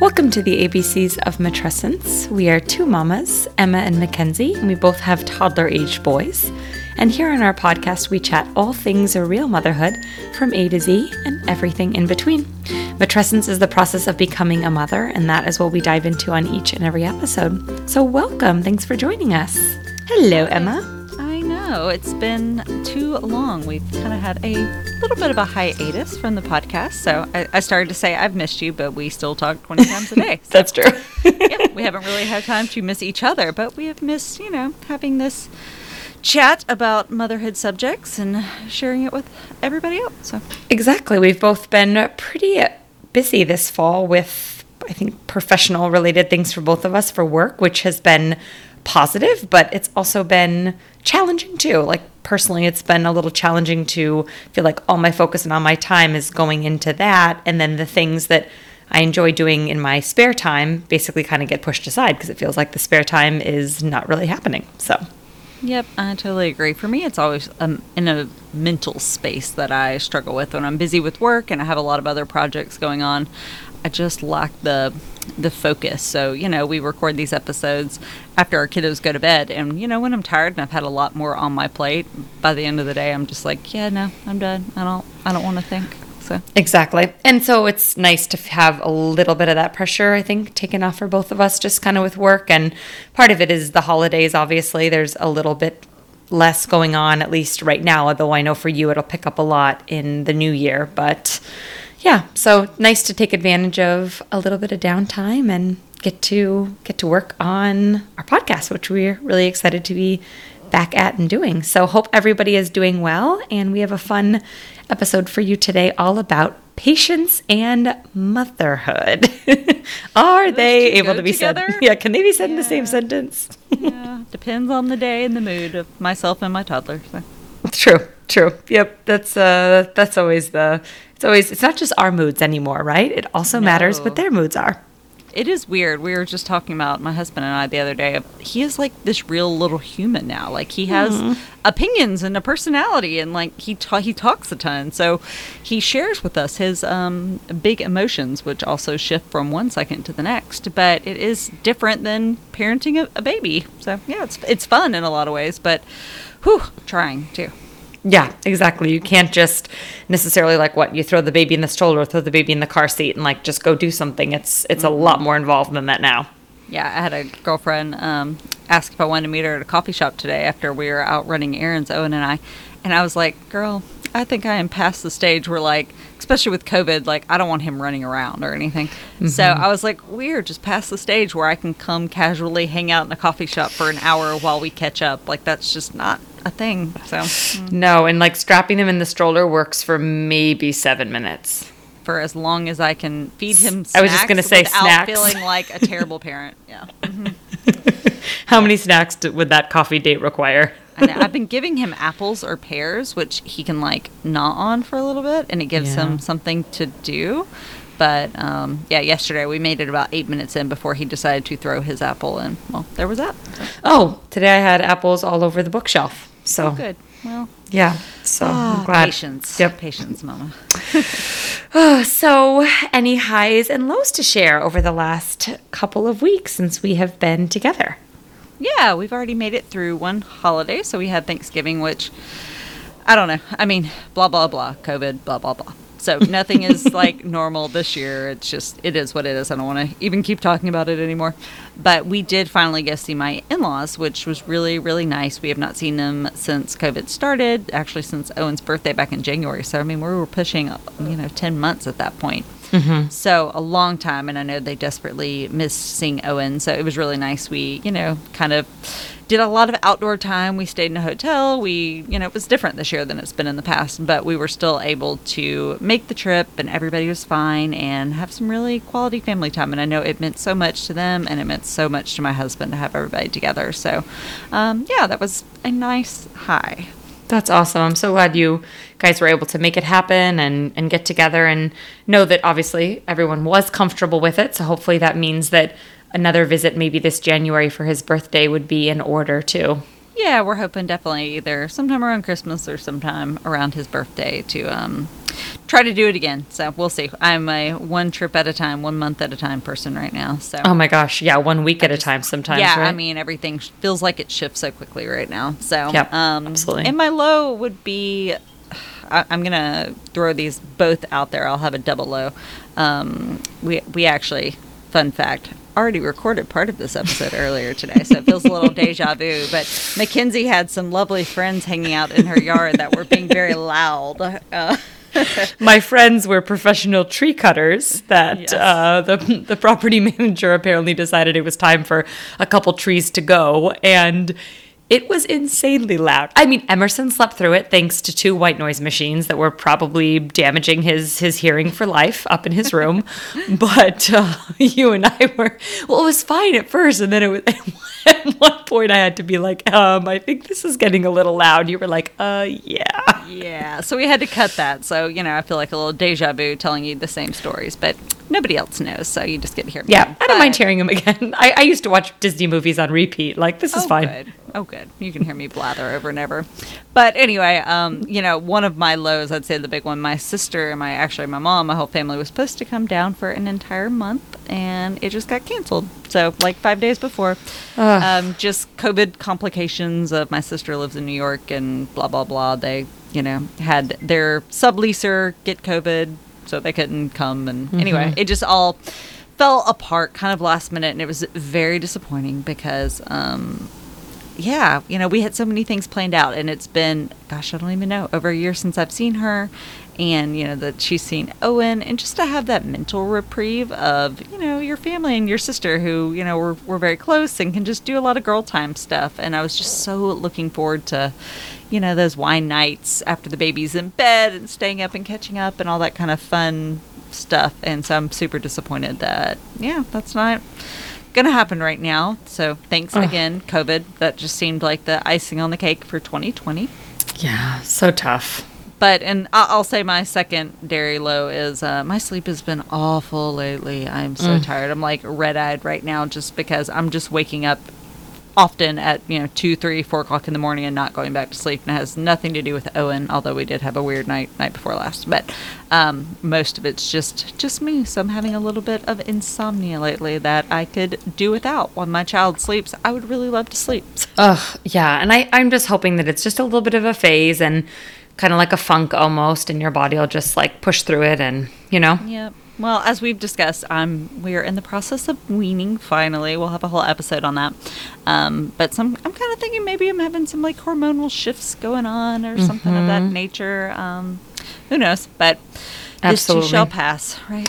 Welcome to the ABCs of Matrescence. We are two mamas, Emma and Mackenzie, and we both have toddler-aged boys. And here on our podcast, we chat all things a real motherhood from A to Z and everything in between. Matrescence is the process of becoming a mother, and that is what we dive into on each and every episode. So welcome. Thanks for joining us. Hello, Emma. It's been too long. We've kind of had a little bit of a hiatus from the podcast. So I started to say I've missed you, but we still talk 20 times a day. So. That's true. Yep, we haven't really had time to miss each other, but we have missed, having this chat about motherhood subjects and sharing it with everybody else. So. Exactly. We've both been pretty busy this fall with, I think, professional related things for both of us for work, which has been positive, but it's also been challenging too. Like personally, it's been a little challenging to feel like all my focus and all my time is going into that. And then the things that I enjoy doing in my spare time basically kind of get pushed aside because it feels like the spare time is not really happening. So. Yep, I totally agree. For me, it's always in a mental space that I struggle with when I'm busy with work and I have a lot of other projects going on. I just lack the focus. So, we record these episodes after our kiddos go to bed. And, when I'm tired and I've had a lot more on my plate, by the end of the day, I'm just like, yeah, no, I'm done. I don't want to think. So exactly. And so it's nice to have a little bit of that pressure, I think, taken off for both of us just kind of with work. And part of it is the holidays, obviously. There's a little bit less going on, at least right now, although I know for you it'll pick up a lot in the new year. But yeah, so nice to take advantage of a little bit of downtime and get to work on our podcast, which we're really excited to be back at and doing. So hope everybody is doing well, and we have a fun episode for you today all about patience and motherhood. Are they able to be together? Yeah, can they be said in the same sentence? Yeah, depends on the day and the mood of myself and my toddler. So. True. Yep, that's always it's not just our moods anymore, right? It also matters what their moods are. It is weird. We were just talking about my husband and I the other day. He is like this real little human now. Like he has opinions and a personality, and like he talks a ton. So he shares with us his big emotions, which also shift from one second to the next. But it is different than parenting a baby. So yeah, it's fun in a lot of ways, but trying too. Yeah, exactly. You can't just necessarily you throw the baby in the stroller, throw the baby in the car seat and just go do something. It's a lot more involved than that now. Yeah, I had a girlfriend ask if I wanted to meet her at a coffee shop today after we were out running errands, Owen and I. And I was like, girl, I think I am past the stage where especially with COVID, I don't want him running around or anything. Mm-hmm. So I was like, we're just past the stage where I can come casually hang out in a coffee shop for an hour while we catch up. That's just not a thing. So no, and strapping him in the stroller works for maybe 7 minutes. For as long as I can feed him snacks. I was just going to say without snacks. Feeling like a terrible parent. Yeah. Mm-hmm. How many snacks would that coffee date require? I've been giving him apples or pears, which he can gnaw on for a little bit, and it gives him something to do. But yesterday we made it about 8 minutes in before he decided to throw his apple, and well, there was that. So. Oh, today I had apples all over the bookshelf. So good. Well, yeah. So I'm glad. Patience. Yep. Patience, Mama. So any highs and lows to share over the last couple of weeks since we have been together? Yeah, we've already made it through one holiday. So we had Thanksgiving, which I don't know. I mean, blah, blah, blah, COVID, blah, blah, blah. So nothing is normal this year. It's just, it is what it is. I don't want to even keep talking about it anymore. But we did finally go see my in-laws, which was really, really nice. We have not seen them since COVID started, actually since Owen's birthday back in January. So, I mean, we were pushing, 10 months at that point. Mm-hmm. So a long time, and I know they desperately missed seeing Owen, so it was really nice. We, kind of did a lot of outdoor time. We stayed in a hotel. We, it was different this year than it's been in the past, but we were still able to make the trip, and everybody was fine and have some really quality family time. And I know it meant so much to them, and it meant so much to my husband to have everybody together. So, that was a nice high. That's awesome. I'm so glad you guys were able to make it happen and get together, and know that obviously everyone was comfortable with it. So hopefully that means that another visit maybe this January for his birthday would be in order too. Yeah, we're hoping definitely either sometime around Christmas or sometime around his birthday to try to do it again. So we'll see. I'm a one trip at a time, 1 month at a time person right now. So. Oh my gosh. Yeah. 1 week at a time sometimes. Yeah. Right? I mean, everything feels like it shifts so quickly right now. So, yep, absolutely. And my low would be, I'm going to throw these both out there. I'll have a double low. We actually, fun fact, already recorded part of this episode earlier today, so it feels a little deja vu, but Mackenzie had some lovely friends hanging out in her yard that were being very loud. My friends were professional tree cutters that yes. The property manager apparently decided it was time for a couple trees to go, and it was insanely loud. I mean, Emerson slept through it thanks to two white noise machines that were probably damaging his hearing for life up in his room. But you and I were, well, it was fine at first. And then it was, at one point I had to be like, I think this is getting a little loud. You were like, yeah. Yeah. So we had to cut that. So, you know, I feel like a little deja vu telling you the same stories, but nobody else knows. So you just get to hear me. Yeah. I don't mind hearing them again. I used to watch Disney movies on repeat. Like, this is fine. Good. Oh, good. You can hear me blather over and over. But anyway, you know, one of my lows, I'd say the big one, my sister and my mom, my whole family was supposed to come down for an entire month, and it just got canceled. So like 5 days before, just COVID complications of my sister lives in New York and blah, blah, blah. They, you know, had their subleaser get COVID, so they couldn't come. And anyway, it just all fell apart kind of last minute. And it was very disappointing because, yeah, you know, we had so many things planned out, and it's been, gosh, I don't even know, over a year since I've seen her, and, you know, that she's seen Owen, and just to have that mental reprieve of, you know, your family and your sister who, you know, we're very close and can just do a lot of girl time stuff. And I was just so looking forward to, you know, those wine nights after the baby's in bed and staying up and catching up and all that kind of fun stuff. And so I'm super disappointed that, yeah, that's not gonna happen right now. So thanks again, COVID. That just seemed like the icing on the cake for 2020. Yeah, so tough. But, and I'll say my secondary low is my sleep has been awful lately. I'm so tired. I'm like red-eyed right now just because I'm just waking up often at, you know, 2, 3, 4 o'clock in the morning and not going back to sleep. And it has nothing to do with Owen, although we did have a weird night before last. But most of it's just me. So I'm having a little bit of insomnia lately that I could do without. When my child sleeps, I would really love to sleep. Oh, yeah. And I'm just hoping that it's just a little bit of a phase and kind of like a funk almost, and your body will just like push through it and, you know. Yep. Well, as we've discussed, we are in the process of weaning, finally. We'll have a whole episode on that. But I'm kind of thinking maybe I'm having some, like, hormonal shifts going on or something of that nature. Who knows? But absolutely. This too shall pass, right?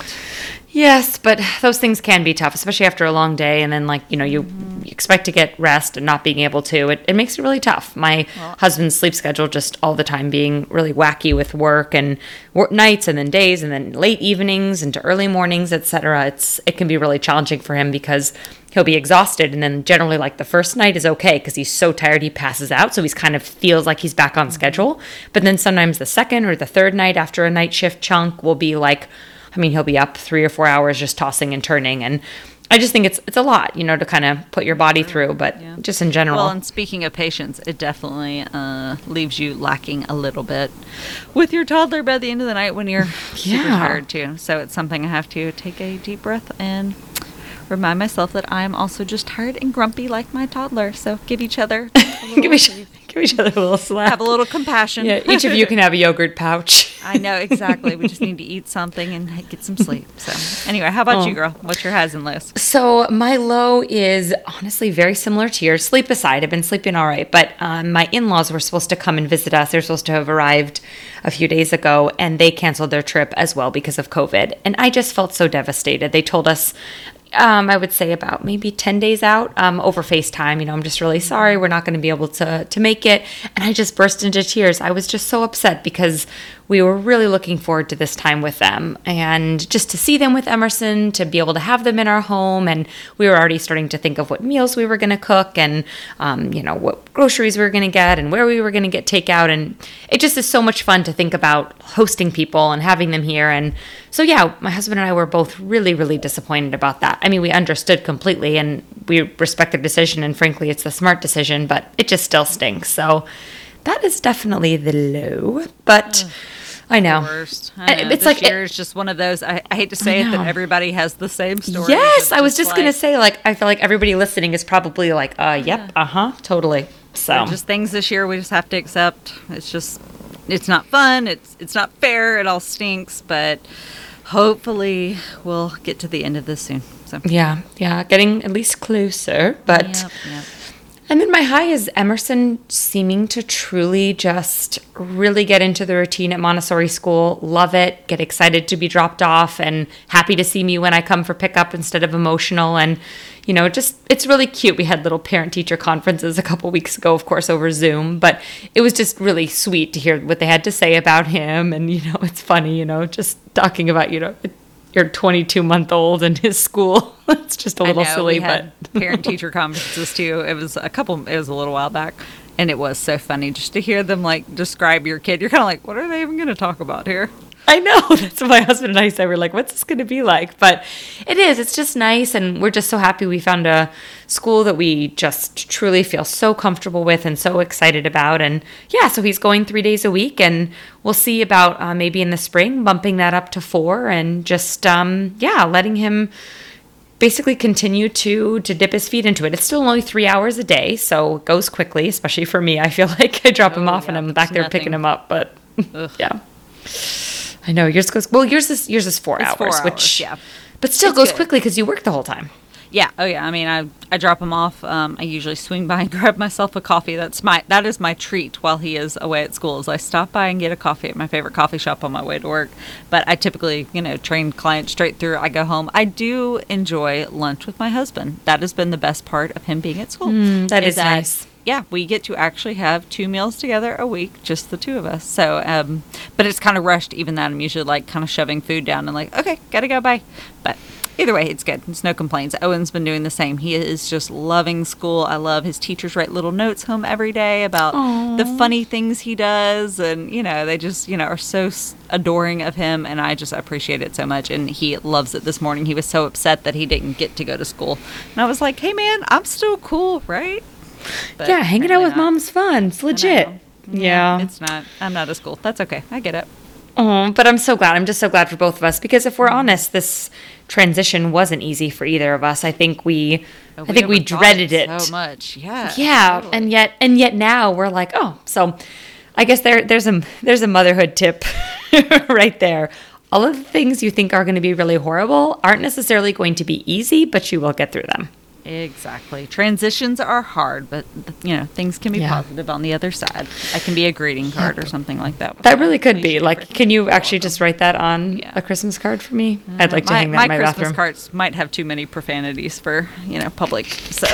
Yes, but those things can be tough, especially after a long day. And then, like, you know, you expect to get rest and not being able to. It makes it really tough. My husband's sleep schedule just all the time being really wacky with work and work nights and then days and then late evenings into early mornings, et cetera. It can be really challenging for him because he'll be exhausted. And then generally, like, the first night is okay because he's so tired he passes out. So he's kind of feels like he's back on schedule. But then sometimes the second or the third night after a night shift chunk will be like, I mean, he'll be up 3 or 4 hours just tossing and turning. And I just think it's a lot, you know, to kind of put your body through, but just in general. Well, and speaking of patience, it definitely leaves you lacking a little bit with your toddler by the end of the night when you're super tired too. So it's something I have to take a deep breath and remind myself that I'm also just tired and grumpy like my toddler. So give each other a little give each other a little slap. Have a little compassion. Yeah, each of you can have a yogurt pouch. I know, exactly. We just need to eat something and get some sleep. So anyway, how about you, girl? What's your highs and lows? So my low is honestly very similar to yours. Sleep aside, I've been sleeping all right. But my in-laws were supposed to come and visit us. They're supposed to have arrived a few days ago, and they canceled their trip as well because of COVID. And I just felt so devastated. They told us, I would say about maybe 10 days out over FaceTime, you know, I'm just really sorry. We're not going to be able to make it. And I just burst into tears. I was just so upset because we were really looking forward to this time with them and just to see them with Emerson, to be able to have them in our home. And we were already starting to think of what meals we were going to cook and, you know, what groceries we were going to get and where we were going to get takeout. And it just is so much fun to think about hosting people and having them here. And so, yeah, my husband and I were both really, really disappointed about that. I mean, we understood completely and we respect the decision, and frankly, it's the smart decision, but it just still stinks. So that is definitely the low. But I know. Worst. I know. It's like year is just one of those. I hate to say it, that everybody has the same story. Yes, I was just gonna say, like, I feel like everybody listening is probably like, totally. So just things this year we just have to accept. It's just, it's not fun. It's not fair. It all stinks. But hopefully we'll get to the end of this soon. So yeah, getting at least closer. But yep. And then my high is Emerson seeming to truly just really get into the routine at Montessori school, love it, get excited to be dropped off, and happy to see me when I come for pickup instead of emotional. And, you know, just it's really cute. We had little parent-teacher conferences a couple weeks ago, of course, over Zoom, but it was just really sweet to hear what they had to say about him. And, you know, it's funny, you know, just talking about, you know, your 22-month-old in his school. It's just a little silly, but parent-teacher conferences too. It was a little while back, and it was so funny just to hear them like describe your kid. You're kind of like, what are they even going to talk about here? I know. That's what my husband and I said. We're like, what's this going to be like? But it is. It's just nice, and we're just so happy we found a school that we just truly feel so comfortable with and so excited about. And, yeah, so he's going 3 days a week, and we'll see about maybe in the spring bumping that up to 4 and just, letting him basically continue to dip his feet into it. It's still only 3 hours a day, so it goes quickly, especially for me. I feel like I drop him off, and I'm back there picking him up. But, yeah. I know yours goes well. Yours is 4 hours, 4 hours, which but still it's goes good. Quickly because you work the whole time. Yeah. Oh yeah. I mean, I drop him off. I usually swing by and grab myself a coffee. That is my treat while he is away at school. Is I stop by and get a coffee at my favorite coffee shop on my way to work. But I typically, you know, train clients straight through. I go home. I do enjoy lunch with my husband. That has been the best part of him being at school. That is nice. Yeah, we get to actually have 2 meals together a week, just the 2 of us. So, but it's kind of rushed. Even that, I'm usually like kind of shoving food down and like, okay, gotta go, bye. But either way, it's good. It's no complaints. Owen's been doing the same. He is just loving school. I love his teachers write little notes home every day about the funny things he does. And, you know, they just, you know, are so adoring of him. And I just appreciate it so much. And he loves it this morning. He was so upset that he didn't get to go to school. And I was like, hey, man, I'm still cool, right? But yeah, hanging out with mom's fun. It's legit. Yeah. It's not. I'm not at school. That's okay. I get it. Oh, but I'm so glad. I'm just so glad for both of us because if we're honest, this transition wasn't easy for either of us. I think we dreaded it so much. Yeah. Yeah, totally. and yet now we're like, oh, so I guess there's a motherhood tip right there. All of the things you think are going to be really horrible aren't necessarily going to be easy, but you will get through them. Exactly. Transitions are hard, but, you know, things can be positive on the other side. I can be a greeting card or something like that. That really could be. Like, can you actually just write that on a Christmas card for me? I'd like to hang that in my Christmas bathroom. My Christmas cards might have too many profanities for, you know, public. So.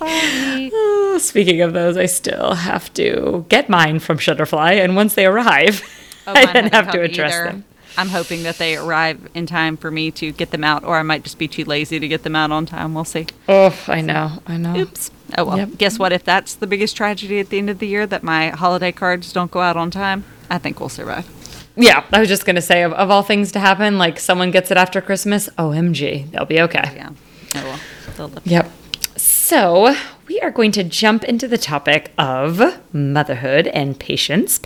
Oh, speaking of those, I still have to get mine from Shutterfly, and once they arrive, I then have to address them. I'm hoping that they arrive in time for me to get them out, or I might just be too lazy to get them out on time. We'll see. Oh, I know. Oops. Oh, well, guess what? If that's the biggest tragedy at the end of the year, that my holiday cards don't go out on time, I think we'll survive. Yeah, I was just going to say, of all things to happen, like someone gets it after Christmas, OMG, they'll be okay. Yeah. Oh, well. They'll live. Yep. So we are going to jump into the topic of motherhood and patience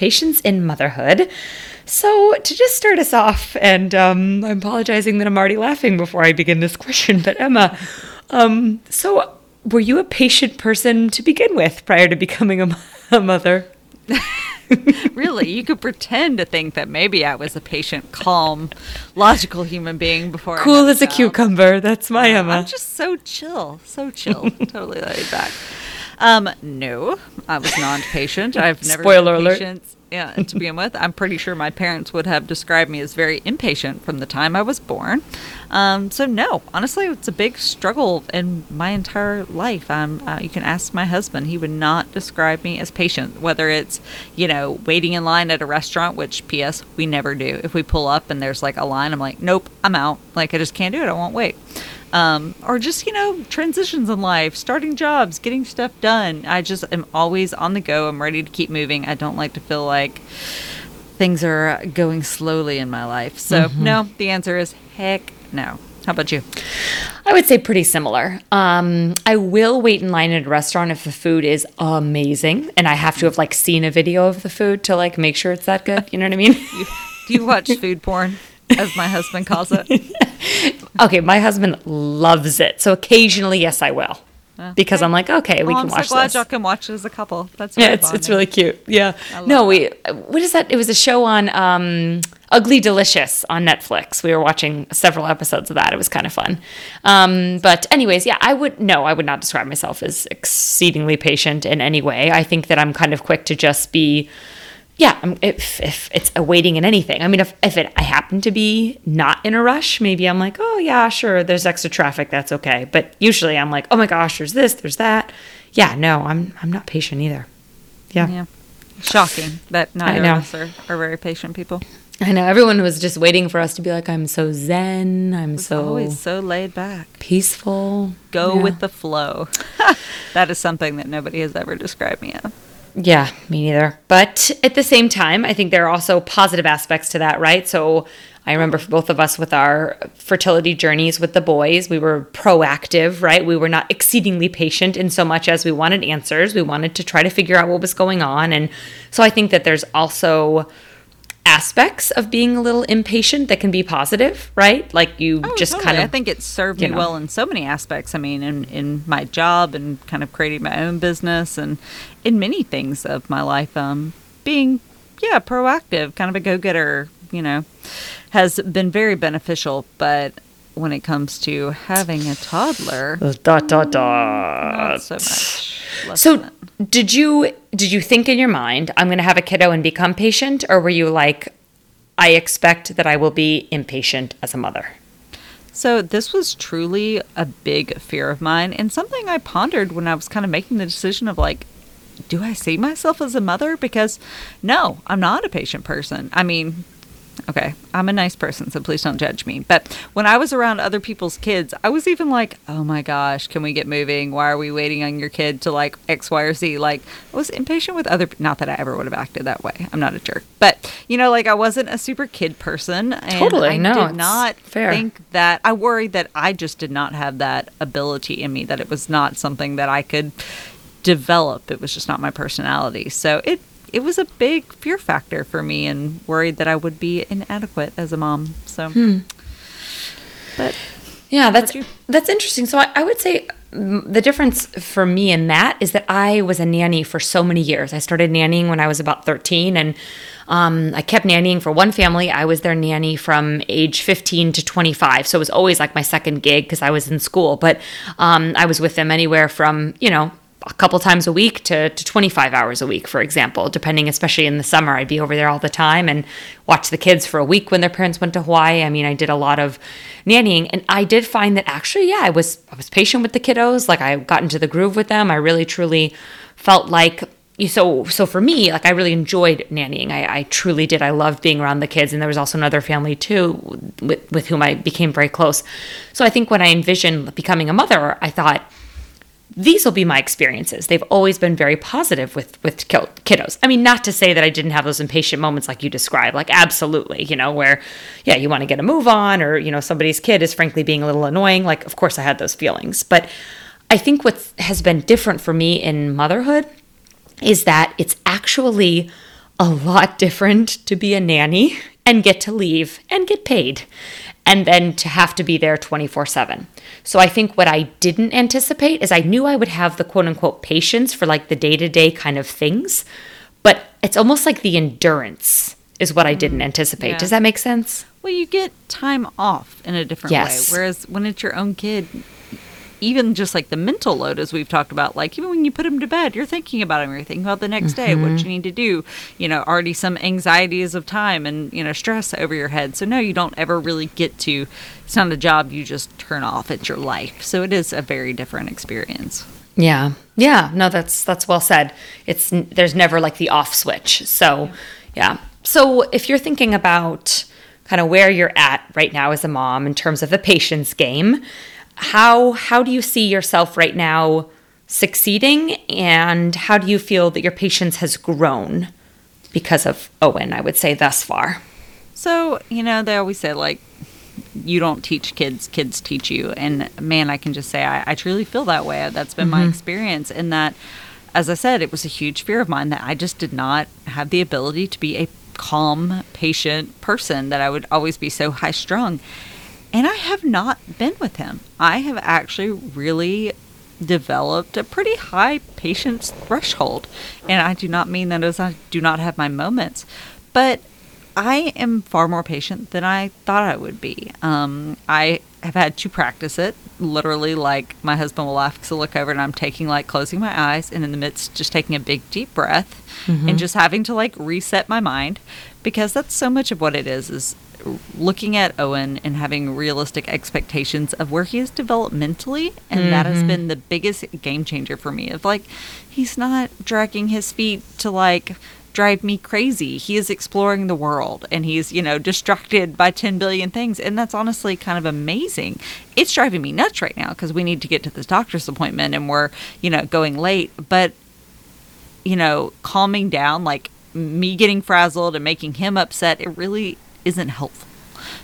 in motherhood. So to just start us off, and I'm apologizing that I'm already laughing before I begin this question, but Emma, so were you a patient person to begin with prior to becoming a mother? Really, you could pretend to think that maybe I was a patient, calm, logical human being before. Cool as a cucumber. That's my Emma. I'm just so chill, totally laid back. No, I was non-patient. I've never spoiler been patient. Alert. Yeah, and to begin with, I'm pretty sure my parents would have described me as very impatient from the time I was born. So no, honestly, it's a big struggle in my entire life. You can ask my husband; he would not describe me as patient. Whether it's, you know, waiting in line at a restaurant, which P.S. we never do. If we pull up and there's like a line, I'm like, nope, I'm out. Like I just can't do it. I won't wait. Or just, you know, transitions in life, starting jobs, getting stuff done. I just am always on the go. I'm ready to keep moving. I don't like to feel like things are going slowly in my life. So no, the answer is heck no. How about you? I would say pretty similar. I will wait in line at a restaurant if the food is amazing, and I have to have like seen a video of the food to like make sure it's that good. You know what I mean? Do you watch food porn, as my husband calls it? Okay, my husband loves it. So occasionally, yes, I will. Because I'm like, okay, we can watch this. I'm so glad y'all can watch it as a couple. That's really it's really cute. Yeah. No, what is that? It was a show on Ugly Delicious on Netflix. We were watching several episodes of that. It was kind of fun. But anyways, yeah, I would not describe myself as exceedingly patient in any way. I think that I'm kind of quick to just be, if it's awaiting in anything. I mean, if I happen to be not in a rush, maybe I'm like, oh, yeah, sure, there's extra traffic. That's okay. But usually I'm like, oh, my gosh, there's this, there's that. Yeah, no, I'm not patient either. Yeah. Shocking that neither of us are very patient people. I know. Everyone was just waiting for us to be like, I'm so zen. Always so laid back. Peaceful. Go with the flow. That is something that nobody has ever described me as. Yeah, me neither. But at the same time, I think there are also positive aspects to that, right? So I remember for both of us with our fertility journeys with the boys, we were proactive, right? We were not exceedingly patient in so much as we wanted answers. We wanted to try to figure out what was going on. And so I think that there's also aspects of being a little impatient that can be positive, right? Like kind of... I think it served me well in so many aspects. I mean, in my job and kind of creating my own business and in many things of my life, being, proactive, kind of a go-getter, has been very beneficial. But when it comes to having a toddler... Not so much. So did you think in your mind, I'm going to have a kiddo and become patient? Or were you like, I expect that I will be impatient as a mother? So this was truly a big fear of mine and something I pondered when I was kind of making the decision of like, do I see myself as a mother? Because no, I'm not a patient person. I mean... Okay, I'm a nice person, so please don't judge me. But when I was around other people's kids, I was even like, oh my gosh, can we get moving? Why are we waiting on your kid to like X, Y, or Z? Like, I was impatient with other, not that I ever would have acted that way. I'm not a jerk. But, I wasn't a super kid person. And totally, I did not think that, I worried that I just did not have that ability in me, that it was not something that I could develop. It was just not my personality. So It was a big fear factor for me and worried that I would be inadequate as a mom. So, But yeah, that's interesting. So I would say the difference for me in that is that I was a nanny for so many years. I started nannying when I was about 13 and I kept nannying for one family. I was their nanny from age 15 to 25. So it was always like my second gig because I was in school, but I was with them anywhere from, a couple times a week to 25 hours a week, for example, depending, especially in the summer, I'd be over there all the time and watch the kids for a week when their parents went to Hawaii. I mean, I did a lot of nannying and I did find that actually, I was patient with the kiddos. Like I got into the groove with them. I really, truly felt like, so for me, like I really enjoyed nannying. I truly did. I loved being around the kids. And there was also another family too with whom I became very close. So I think when I envisioned becoming a mother, I thought, these will be my experiences. They've always been very positive with kiddos. I mean, not to say that I didn't have those impatient moments like you described, like absolutely, where, you want to get a move on or, somebody's kid is frankly being a little annoying. Like, of course I had those feelings. But I think what has been different for me in motherhood is that it's actually a lot different to be a nanny and get to leave and get paid and then to have to be there 24/7. So I think what I didn't anticipate is I knew I would have the quote unquote patience for like the day-to-day kind of things, but it's almost like the endurance is what I didn't anticipate. Yeah. Does that make sense? Well, you get time off in a different way, whereas when it's your own kid, even just like the mental load, as we've talked about, like even when you put them to bed, you're thinking about them, you're thinking about the next day, what you need to do, already some anxieties of time and, stress over your head. So no, you don't ever really get to, it's not a job you just turn off, it's your life. So it is a very different experience. Yeah. Yeah. No, that's well said. There's never like the off switch. So yeah. So if you're thinking about kind of where you're at right now as a mom in terms of the patience game, how do you see yourself right now succeeding and how do you feel that your patience has grown because of Owen, I would say thus far? So, they always say like you don't teach kids, kids teach you. And man, I can just say, I truly feel that way. That's been my experience. And that, as I said, it was a huge fear of mine that I just did not have the ability to be a calm, patient person, that I would always be so high strung. And I have not been with him. I have actually really developed a pretty high patience threshold. And I do not mean that as I do not have my moments, but I am far more patient than I thought I would be. I have had to practice it. Literally, like, my husband will laugh because he'll look over and I'm taking, like, closing my eyes and in the midst just taking a big deep breath and just having to, like, reset my mind, because that's so much of what it is looking at Owen and having realistic expectations of where he is developmentally. And that has been the biggest game changer for me, of like, he's not dragging his feet to, like, drive me crazy. He is exploring the world, and he's, you know, distracted by 10 billion things. And that's honestly kind of amazing. It's driving me nuts right now because we need to get to this doctor's appointment and we're, you know, going late. But, you know, calming down, like me getting frazzled and making him upset, it really isn't helpful.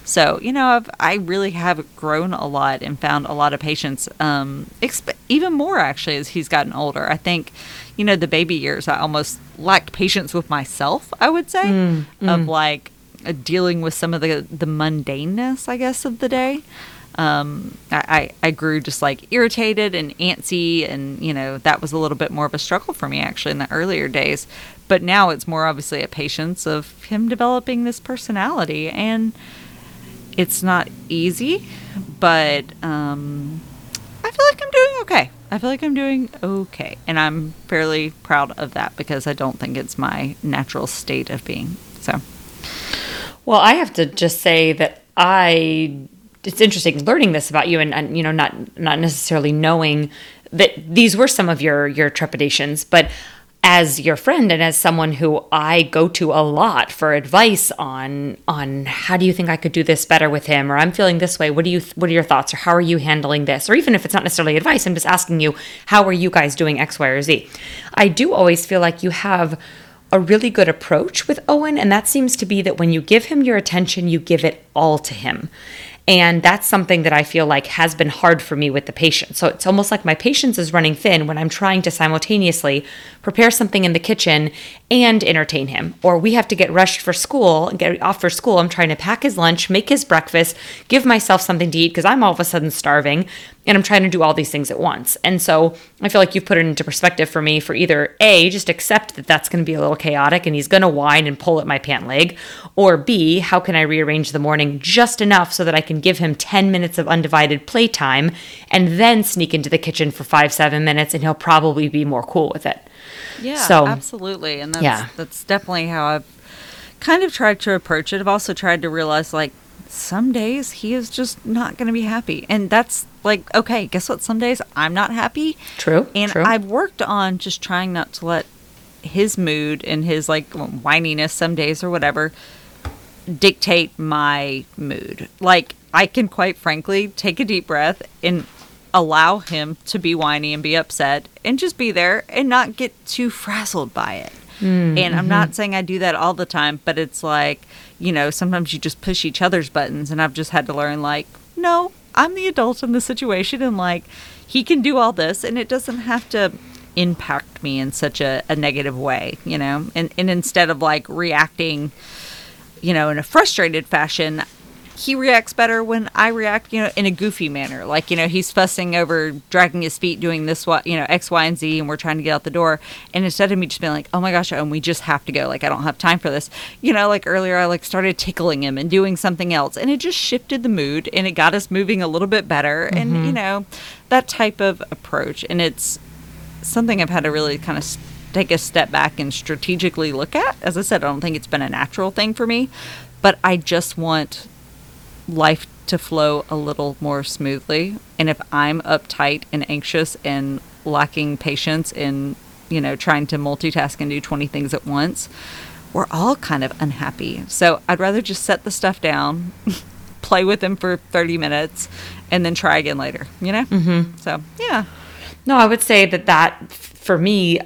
So, you know, I really have grown a lot and found a lot of patience, even more actually as he's gotten older. I think, you know, the baby years, I almost lacked patience with myself, I would say, of like dealing with some of the mundaneness, I guess, of the day. I grew just like irritated and antsy, and, you know, that was a little bit more of a struggle for me actually in the earlier days. But now it's more obviously a patience of him developing this personality, and it's not easy, but I feel like I'm doing okay. And I'm fairly proud of that because I don't think it's my natural state of being. So, well, I have to just say that it's interesting learning this about you, and you know, not necessarily knowing that these were some of your trepidations, but as your friend and as someone who I go to a lot for advice on how do you think I could do this better with him, or I'm feeling this way, what are your thoughts, or how are you handling this, or even if it's not necessarily advice, I'm just asking you, how are you guys doing X, Y, or Z? I do always feel like you have a really good approach with Owen, and that seems to be that when you give him your attention, you give it all to him. And that's something that I feel like has been hard for me with the patient. So it's almost like my patience is running thin when I'm trying to simultaneously prepare something in the kitchen and entertain him. Or we have to get rushed for school and get off for school. I'm trying to pack his lunch, make his breakfast, give myself something to eat because I'm all of a sudden starving, and I'm trying to do all these things at once. And so I feel like you've put it into perspective for me, for either A, just accept that that's going to be a little chaotic and he's going to whine and pull at my pant leg, or B, how can I rearrange the morning just enough so that I can give him 10 minutes of undivided playtime and then sneak into the kitchen for 5-7 minutes, and he'll probably be more cool with it. Yeah, so, absolutely. And that's definitely how I've kind of tried to approach it. I've also tried to realize, like, some days he is just not going to be happy. And that's like, okay, guess what? Some days I'm not happy. True. And true. I've worked on just trying not to let his mood and his, like, whininess some days or whatever dictate my mood. Like, I can quite frankly take a deep breath and allow him to be whiny and be upset and just be there and not get too frazzled by it. And I'm not saying I do that all the time, but it's like, you know, sometimes you just push each other's buttons, and I've just had to learn, like, no, I'm the adult in the situation, and, like, he can do all this and it doesn't have to impact me in such a negative way, you know, and instead of, like, reacting, you know, in a frustrated fashion, he reacts better when I react, you know, in a goofy manner. Like, you know, he's fussing over dragging his feet, doing this, you know, X, Y, and Z, and we're trying to get out the door. And instead of me just being like, oh my gosh, and we just have to go. Like, I don't have time for this. You know, like earlier, I like started tickling him and doing something else. And it just shifted the mood, and it got us moving a little bit better. Mm-hmm. And, you know, that type of approach. And it's something I've had to really kind of take a step back and strategically look at. As I said, I don't think it's been a natural thing for me, but I just want life to flow a little more smoothly. And if I'm uptight and anxious and lacking patience and, you know, trying to multitask and do 20 things at once, we're all kind of unhappy. So I'd rather just set the stuff down, play with them for 30 minutes, and then try again later, you know? Mm-hmm. So, yeah. No, I would say that for me,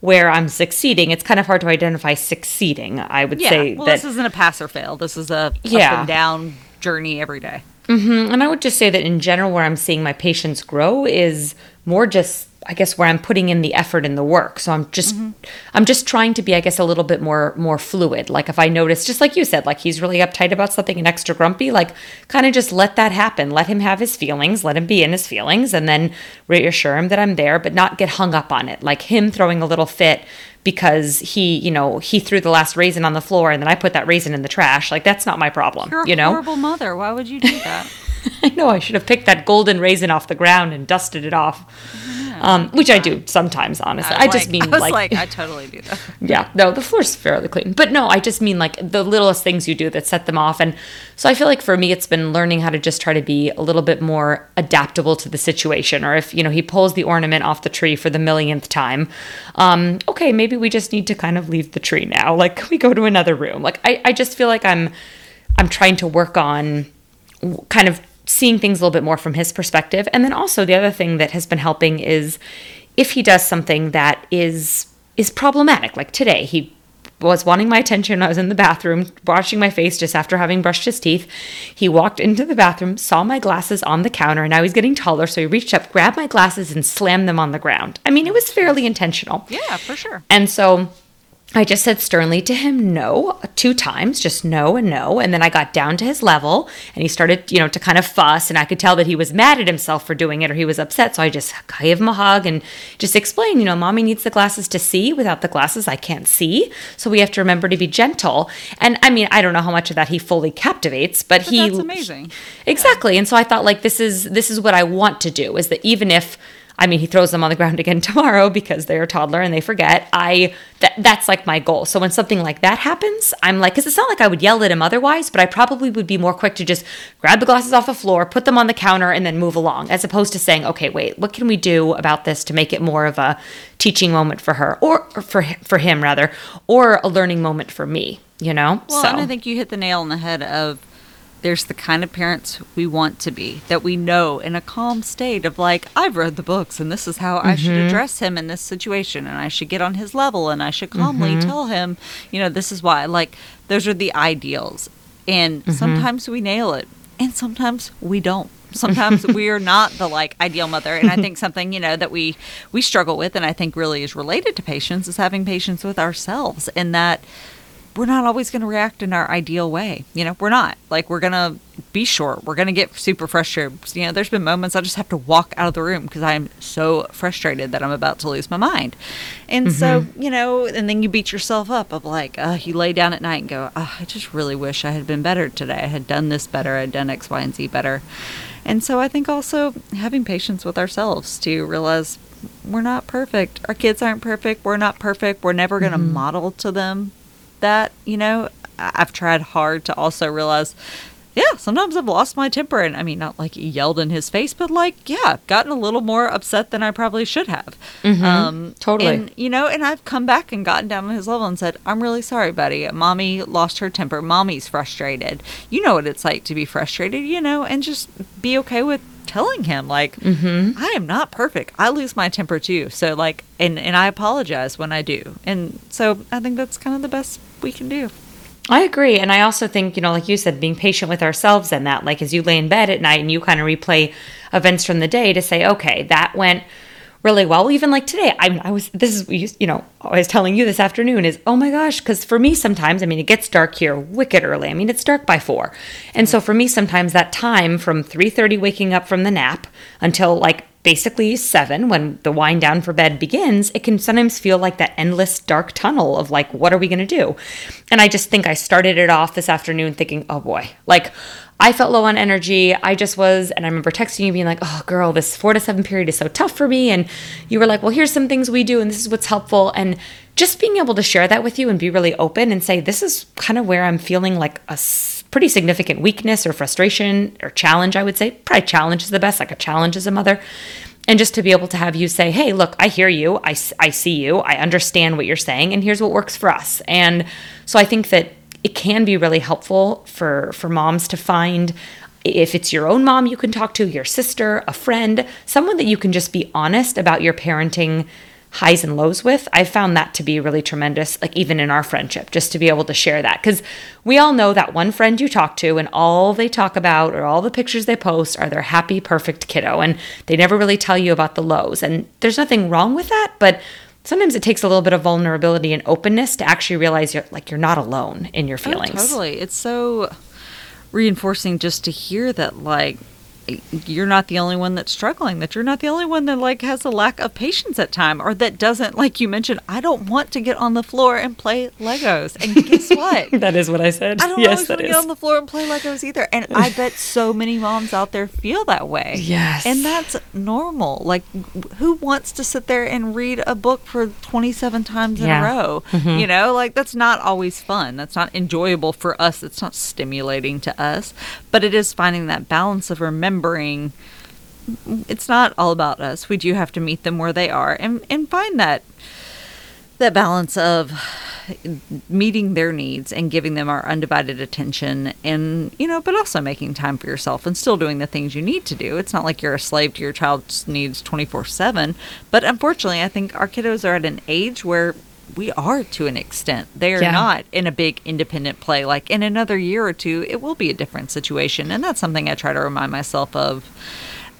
where I'm succeeding, it's kind of hard to identify succeeding. I would say this isn't a pass or fail. This is a up and down journey every day. Mm-hmm. And I would just say that in general, where I'm seeing my patients grow is more just, I guess, where I'm putting in the effort and the work. So I'm just, trying to be, I guess, a little bit more fluid. Like if I notice, just like you said, like he's really uptight about something and extra grumpy, like kind of just let that happen. Let him have his feelings, let him be in his feelings, and then reassure him that I'm there, but not get hung up on it. Like him throwing a little fit because he threw the last raisin on the floor and then I put that raisin in the trash. Like that's not my problem. You're a horrible mother. Why would you do that? I know, I should have picked that golden raisin off the ground and dusted it off, which I do sometimes, honestly. I totally do that. Yeah, no, the floor's fairly clean. But no, I just mean like the littlest things you do that set them off. And so I feel like for me, it's been learning how to just try to be a little bit more adaptable to the situation. Or if, he pulls the ornament off the tree for the millionth time, okay, maybe we just need to kind of leave the tree now. Like, can we go to another room? Like, I just feel like I'm trying to work on kind of seeing things a little bit more from his perspective. And then also the other thing that has been helping is if he does something that is problematic. Like today, he was wanting my attention. I was in the bathroom washing my face just after having brushed his teeth. He walked into the bathroom, saw my glasses on the counter, and now he's getting taller. So he reached up, grabbed my glasses, and slammed them on the ground. I mean, it was fairly intentional. Yeah, for sure. And so I just said sternly to him, no, 2 times, just no and no. And then I got down to his level and he started, to kind of fuss. And I could tell that he was mad at himself for doing it or he was upset. So I just gave him a hug and just explained, mommy needs the glasses to see. Without the glasses, I can't see. So we have to remember to be gentle. And I mean, I don't know how much of that he fully captivates, but he... That's amazing. Exactly. Yeah. And so I thought like, this is what I want to do, is that even if... I mean, he throws them on the ground again tomorrow because they're a toddler and they forget. That's like my goal. So when something like that happens, I'm like, because it's not like I would yell at him otherwise, but I probably would be more quick to just grab the glasses off the floor, put them on the counter, and then move along, as opposed to saying, okay, wait, what can we do about this to make it more of a teaching moment for her, or for him rather, or a learning moment for me, Well, so. And I think you hit the nail on the head of, there's the kind of parents we want to be, that we know in a calm state of like, I've read the books and this is how I should address him in this situation, and I should get on his level and I should calmly tell him, this is why. Like, those are the ideals. And sometimes we nail it and sometimes we don't. Sometimes we are not the like ideal mother. And I think something, that we struggle with and I think really is related to patience is having patience with ourselves, and that we're not always going to react in our ideal way. We're not. Like, we're going to be short. We're going to get super frustrated. There's been moments I just have to walk out of the room because I'm so frustrated that I'm about to lose my mind. And so, and then you beat yourself up of like, you lay down at night and go, I just really wish I had been better today. I had done this better. I had done X, Y, and Z better. And so I think also having patience with ourselves to realize we're not perfect. Our kids aren't perfect. We're not perfect. We're never going to model to them that. I've tried hard to also realize, sometimes I've lost my temper, and I mean, not like yelled in his face, but like, I've gotten a little more upset than I probably should have. Totally. And, and I've come back and gotten down on his level and said, I'm really sorry, buddy. Mommy lost her temper. Mommy's frustrated. You know what it's like to be frustrated, and just be okay with telling him like, I am not perfect. I lose my temper too. So like, and I apologize when I do. And so I think that's kind of the best we can do. I agree. And I also think, like you said, being patient with ourselves and that, like, as you lay in bed at night and you kind of replay events from the day to say, okay, that went really well. Even like today, I was telling you this afternoon is, oh my gosh, because for me sometimes, it gets dark here wicked early. It's dark by 4. And so for me sometimes that time from 3:30 waking up from the nap until like basically 7 when the wind down for bed begins, it can sometimes feel like that endless dark tunnel of like, what are we going to do? And I just think I started it off this afternoon thinking, oh boy, like I felt low on energy. And I remember texting you being like, oh girl, this 4 to 7 period is so tough for me. And you were like, well, here's some things we do and this is what's helpful. And just being able to share that with you and be really open and say, this is kind of where I'm feeling like a pretty significant weakness or frustration or challenge, I would say. Probably challenge is the best, like a challenge as a mother. And just to be able to have you say, hey, look, I hear you. I see you. I understand what you're saying. And here's what works for us. And so I think that it can be really helpful for moms to find, if it's your own mom you can talk to, your sister, a friend, someone that you can just be honest about your parenting highs and lows with, I found that to be really tremendous, like even in our friendship, just to be able to share that. Because we all know that one friend you talk to and all they talk about or all the pictures they post are their happy, perfect kiddo. And they never really tell you about the lows. And there's nothing wrong with that, but sometimes it takes a little bit of vulnerability and openness to actually realize you're not alone in your feelings. Oh, totally. It's so reinforcing just to hear that, like, you're not the only one that's struggling, that you're not the only one that, like, has a lack of patience at time, or that doesn't, like you mentioned, I don't want to get on the floor and play Legos. And guess what? That is what I said. I don't always want to get on the floor and play Legos either. And I bet so many moms out there feel that way. Yes. And that's normal. Like, who wants to sit there and read a book for 27 times in a row? Mm-hmm. You know, like, that's not always fun. That's not enjoyable for us. It's not stimulating to us. But it is finding that balance of remembering it's not all about us. We do have to meet them where they are and find that balance of meeting their needs and giving them our undivided attention, and, you know, but also making time for yourself and still doing the things you need to do. It's not like you're a slave to your child's needs 24/7, but unfortunately I think our kiddos are at an age where we are, to an extent. They are not in a big independent play. Like, in another year or two, it will be a different situation. And that's something I try to remind myself of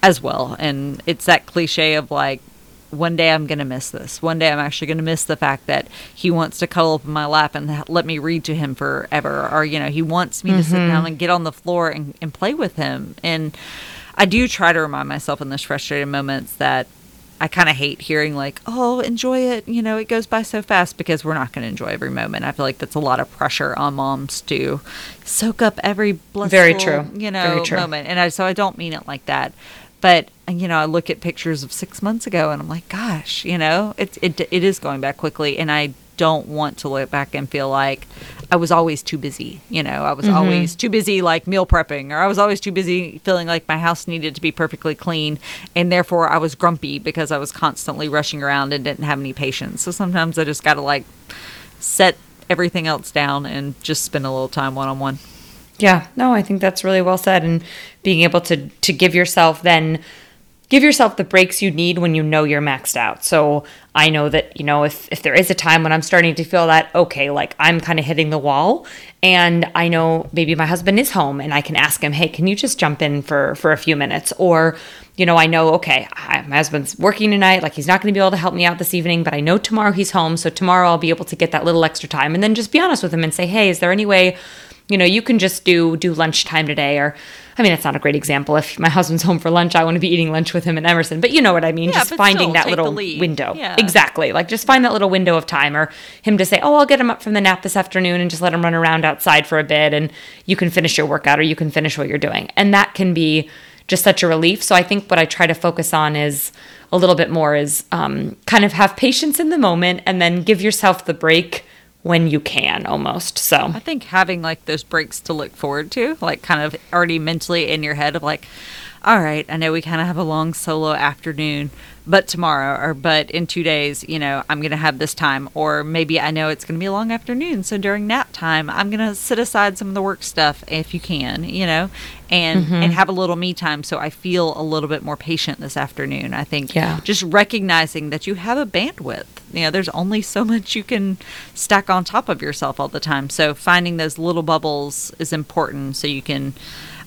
as well. And it's that cliche of, like, one day I'm going to miss this. One day I'm actually going to miss the fact that he wants to cuddle up in my lap and let me read to him forever. Or, you know, he wants me to sit down and get on the floor and play with him. And I do try to remind myself in those frustrated moments that I kind of hate hearing, like, oh, enjoy it. You know, it goes by so fast, because we're not going to enjoy every moment. I feel like that's a lot of pressure on moms to soak up every blissful, moment. And so I don't mean it like that. But, you know, I look at pictures of 6 months ago and I'm like, gosh, you know, it is going back quickly. And I don't want to look back and feel like I was always too busy. You know, I was always too busy, like, meal prepping, or I was always too busy feeling like my house needed to be perfectly clean, and therefore I was grumpy because I was constantly rushing around and didn't have any patience. So sometimes I just got to, like, set everything else down and just spend a little time one-on-one. Yeah, no, I think that's really well said. And being able to give yourself the breaks you need when you know you're maxed out. So I know that, you know, if there is a time when I'm starting to feel that, okay, like, I'm kind of hitting the wall, and I know maybe my husband is home and I can ask him, hey, can you just jump in for a few minutes? Or, you know, I know, okay, my husband's working tonight, like, he's not going to be able to help me out this evening, but I know tomorrow he's home. So tomorrow I'll be able to get that little extra time, and then just be honest with him and say, hey, is there any way, you know, you can just do lunchtime today? Or, I mean, it's not a great example. If my husband's home for lunch, I want to be eating lunch with him and Emerson. But you know what I mean? Yeah, just finding that little window. Yeah. Exactly. Like, just find that little window of time, or him to say, oh, I'll get him up from the nap this afternoon and just let him run around outside for a bit, and you can finish your workout, or you can finish what you're doing. And that can be just such a relief. So I think what I try to focus on is a little bit more is kind of have patience in the moment, and then give yourself the break when you can, almost. So I think having, like, those breaks to look forward to, like, kind of already mentally in your head of, like, all right, I know we kind of have a long solo afternoon, but tomorrow, or but in 2 days, you know, I'm going to have this time. Or maybe I know it's going to be a long afternoon, so during nap time, I'm going to set aside some of the work stuff, if you can, you know, and have a little me time, so I feel a little bit more patient this afternoon. I think just recognizing that you have a bandwidth. You know, there's only so much you can stack on top of yourself all the time. So finding those little bubbles is important, so you can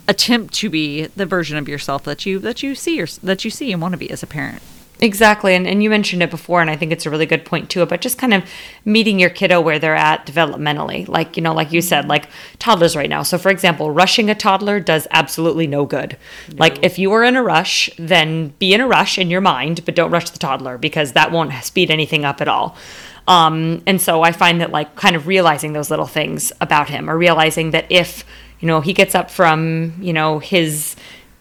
attempt to be the version of yourself that you see and want to be as a parent. Exactly. And you mentioned it before, and I think it's a really good point too, about just kind of meeting your kiddo where they're at developmentally. Like, you know, like you said, like toddlers right now. So for example, rushing a toddler does absolutely no good. No. Like, if you are in a rush, then be in a rush in your mind, but don't rush the toddler, because that won't speed anything up at all. And so I find that, like, kind of realizing those little things about him, or realizing that if, you know, he gets up from, you know, his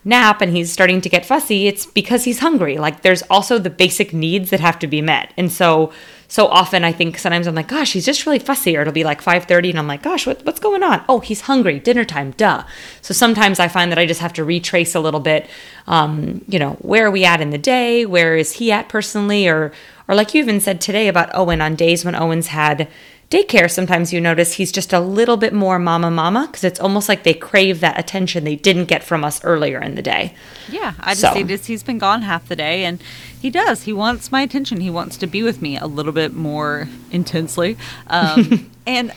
nap and he's starting to get fussy, it's because he's hungry. Like, there's also the basic needs that have to be met. And so often I think sometimes I'm like, gosh, he's just really fussy, or it'll be like 5:30 and I'm like, gosh, what's going on? Oh, he's hungry, dinner time, duh. So sometimes I find that I just have to retrace a little bit, you know, where are we at in the day? Where is he at personally? Or like you even said today about Owen, on days when Owen's had daycare, sometimes you notice he's just a little bit more mama because it's almost like they crave that attention they didn't get from us earlier in the day. Yeah, I just see this. He's been gone half the day, and he does. He wants my attention. He wants to be with me a little bit more intensely. And,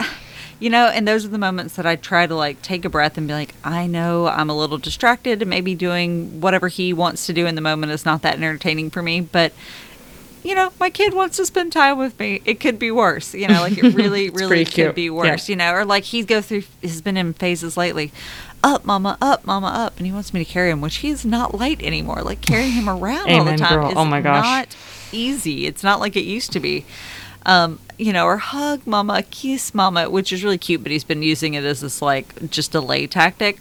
you know, and those are the moments that I try to, like, take a breath and be like, I know I'm a little distracted and maybe doing whatever he wants to do in the moment is not that entertaining for me, but you know, my kid wants to spend time with me. It could be worse. You know, like it really, really could be worse, yeah. You know, or like he's go through, he's been in phases lately. Up, mama, up, mama, up. And he wants me to carry him, which he's not light anymore. Like carrying him around all the time is not easy. It's not like it used to be. You know, or hug mama, kiss mama, which is really cute, but he's been using it as this like just delay tactic.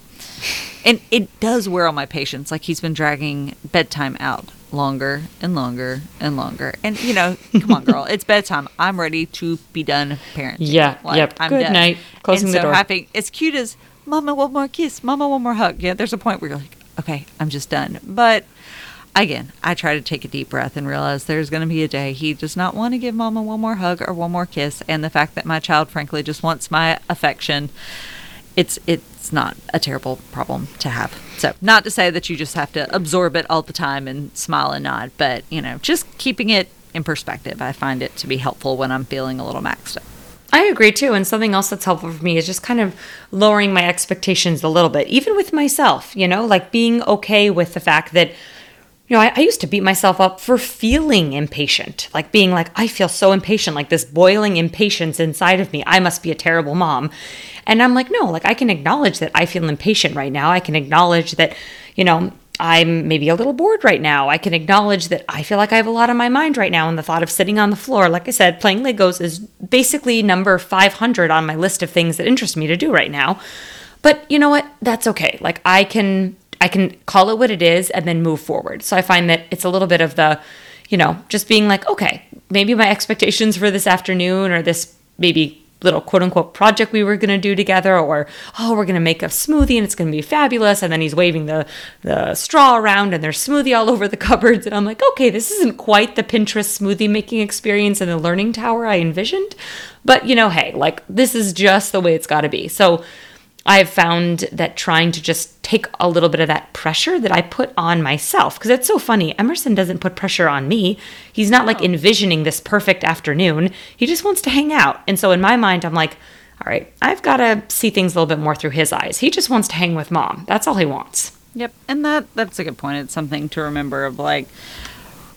And it does wear on my patience. Like he's been dragging bedtime out longer and longer and longer. And, you know, come on, girl. It's bedtime. I'm ready to be done parenting. Yeah. Like, yep. I'm good done. Night. Closing and the so door. Having, as cute as, mama, one more kiss. Mama, one more hug. Yeah, there's a point where you're like, okay, I'm just done. But, again, I try to take a deep breath and realize there's going to be a day he does not want to give mama one more hug or one more kiss. And the fact that my child, frankly, just wants my affection, it's not a terrible problem to have. So not to say that you just have to absorb it all the time and smile and nod, but, you know, just keeping it in perspective. I find it to be helpful when I'm feeling a little maxed up. I agree, too. And something else that's helpful for me is just kind of lowering my expectations a little bit, even with myself, you know, like being okay with the fact that, you know, I used to beat myself up for feeling impatient, like being like, I feel so impatient, like this boiling impatience inside of me. I must be a terrible mom. And I'm like, no, like I can acknowledge that I feel impatient right now. I can acknowledge that, you know, I'm maybe a little bored right now. I can acknowledge that I feel like I have a lot on my mind right now. And the thought of sitting on the floor, like I said, playing Legos is basically number 500 on my list of things that interest me to do right now. But you know what? That's okay. Like I can call it what it is and then move forward. So I find that it's a little bit of the, you know, just being like, okay, maybe my expectations for this afternoon or this maybe little quote unquote project we were going to do together, or, oh, we're going to make a smoothie and it's going to be fabulous. And then he's waving the straw around and there's smoothie all over the cupboards. And I'm like, okay, this isn't quite the Pinterest smoothie making experience in the learning tower I envisioned, but you know, hey, like this is just the way it's got to be. So I've found that trying to just take a little bit of that pressure that I put on myself, because it's so funny, Emerson doesn't put pressure on me. He's not like envisioning this perfect afternoon. He just wants to hang out. And so in my mind, I'm like, all right, I've got to see things a little bit more through his eyes. He just wants to hang with mom. That's all he wants. Yep. And that's a good point. It's something to remember of like,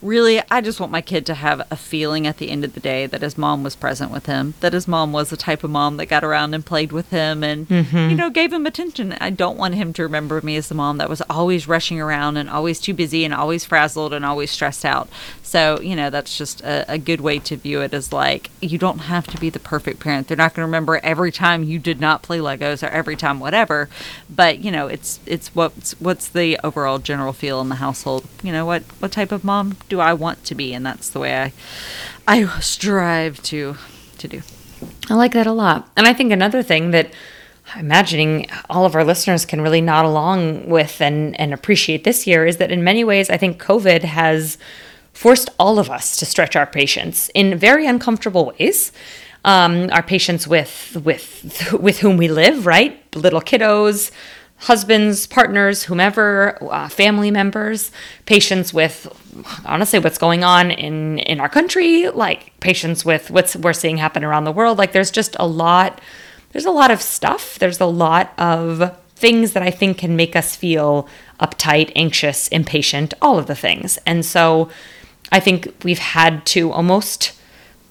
really, I just want my kid to have a feeling at the end of the day that his mom was present with him, that his mom was the type of mom that got around and played with him and, you know, gave him attention. I don't want him to remember me as the mom that was always rushing around and always too busy and always frazzled and always stressed out. So, you know, that's just a good way to view it as like, you don't have to be the perfect parent. They're not going to remember every time you did not play Legos or every time whatever. But, you know, it's what's the overall general feel in the household. You know, what type of mom do I want to be? And that's the way I strive to do. I like that a lot. And I think another thing that I'm imagining all of our listeners can really nod along with and appreciate this year is that in many ways, I think COVID has forced all of us to stretch our patience in very uncomfortable ways. Our patience with whom we live, right? Little kiddos, husbands, partners, whomever, family members, patience with, honestly, what's going on in our country, like patience with what we're seeing happen around the world. Like there's just a lot of stuff. There's a lot of things that I think can make us feel uptight, anxious, impatient, all of the things. And so I think we've had to almost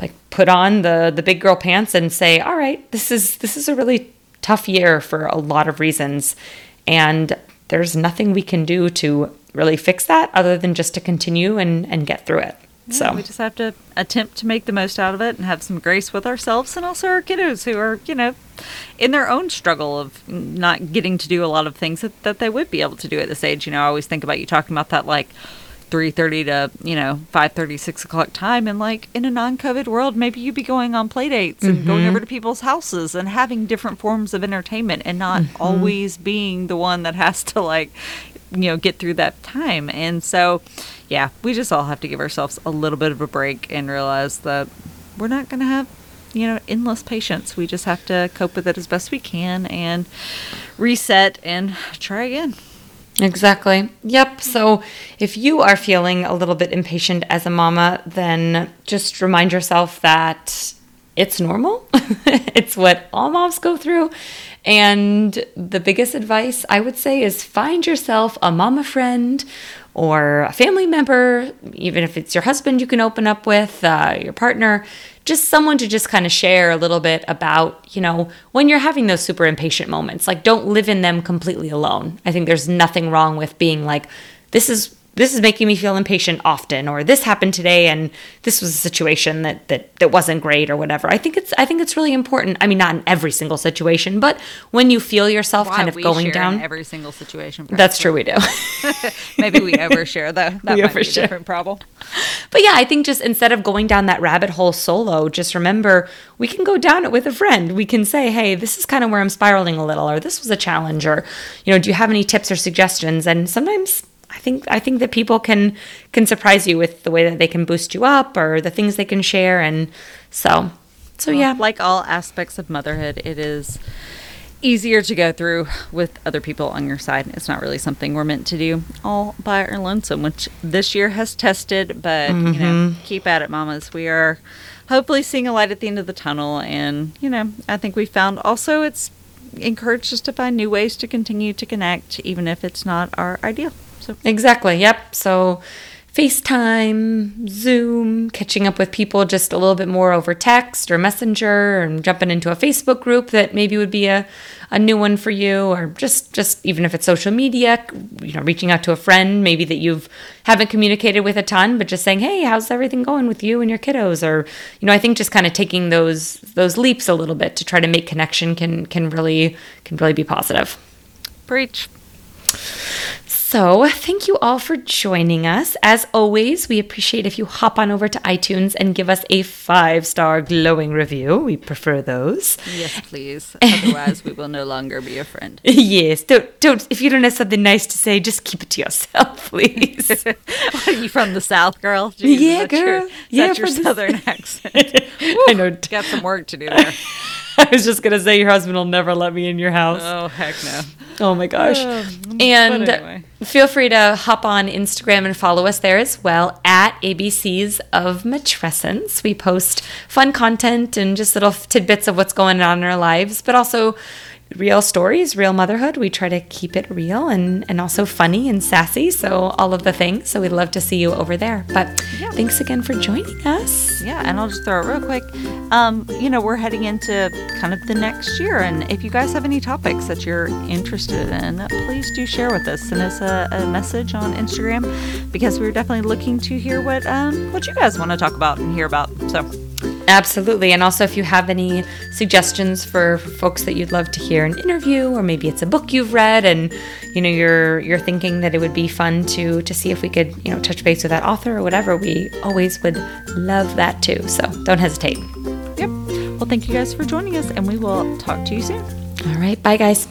like put on the big girl pants and say, all right, this is a really tough year for a lot of reasons, and there's nothing we can do to really fix that other than just to continue and get through it. Yeah, so we just have to attempt to make the most out of it and have some grace with ourselves and also our kiddos who are, you know, in their own struggle of not getting to do a lot of things that they would be able to do at this age. You know, I always think about you talking about that, like 3:30 to, you know, 5:30, 6 o'clock time. And like in a non-COVID world, maybe you'd be going on play dates and going over to people's houses and having different forms of entertainment and not always being the one that has to like, you know, get through that time. And so, yeah, we just all have to give ourselves a little bit of a break and realize that we're not going to have endless patience. We just have to cope with it as best we can and reset and try again. Exactly. Yep. So if you are feeling a little bit impatient as a mama, then just remind yourself that it's normal. It's what all moms go through. And the biggest advice I would say is find yourself a mama friend or a family member, even if it's your husband you can open up with, your partner, just someone to just kind of share a little bit about, when you're having those super impatient moments. Like, don't live in them completely alone. I think there's nothing wrong with being like, this is making me feel impatient often, or this happened today and this was a situation that wasn't great or whatever. I think it's really important. I mean, not in every single situation, but when you feel yourself kind of going down. In every single situation. Probably. That's true, we do. Maybe we overshare though. That might be a different problem. But yeah, I think just instead of going down that rabbit hole solo, just remember we can go down it with a friend. We can say, hey, this is kind of where I'm spiraling a little, or this was a challenge, or do you have any tips or suggestions? And sometimes I think that people can surprise you with the way that they can boost you up or the things they can share. And so well, yeah. Like all aspects of motherhood, it is easier to go through with other people on your side. It's not really something we're meant to do all by our lonesome, which this year has tested. But, keep at it, mamas. We are hopefully seeing a light at the end of the tunnel. And, I think we found also it's encouraged us to find new ways to continue to connect, even if it's not our ideal. So. Exactly. Yep. So FaceTime, Zoom, catching up with people just a little bit more over text or Messenger, and jumping into a Facebook group that maybe would be a new one for you, or just even if it's social media, reaching out to a friend maybe that you haven't communicated with a ton, but just saying, hey, how's everything going with you and your kiddos? Or, I think just kind of taking those leaps a little bit to try to make connection can really be positive. Preach. So thank you all for joining us. As always, we appreciate if you hop on over to iTunes and give us a 5-star glowing review. We prefer those. Yes, please. Otherwise, we will no longer be a friend. Yes. Don't. If you don't have something nice to say, just keep it to yourself, please. Are you from the South, girl? Jeez, yeah, girl. That's your Southern accent. Woo, I know. Got some work to do there. I was just going to say your husband will never let me in your house. Oh, heck no. Oh, my gosh. And anyway. Feel free to hop on Instagram and follow us there as well, at ABCs of Matrescence. We post fun content and just little tidbits of what's going on in our lives, but also real stories, real motherhood. We try to keep it real and also funny and sassy, so all of the things. So we'd love to see you over there. But thanks again for joining us. Yeah, and I'll just throw it real quick. We're heading into kind of the next year, and if you guys have any topics that you're interested in, please do share with us. Send us a message on Instagram, because we're definitely looking to hear what you guys want to talk about and hear about. So. Absolutely. And also, if you have any suggestions for folks that you'd love to hear an interview, or maybe it's a book you've read and you're thinking that it would be fun to see if we could touch base with that author or whatever, we always would love that too. So don't hesitate. Yep. Well, thank you guys for joining us, and we will talk to you soon. All right. Bye, guys.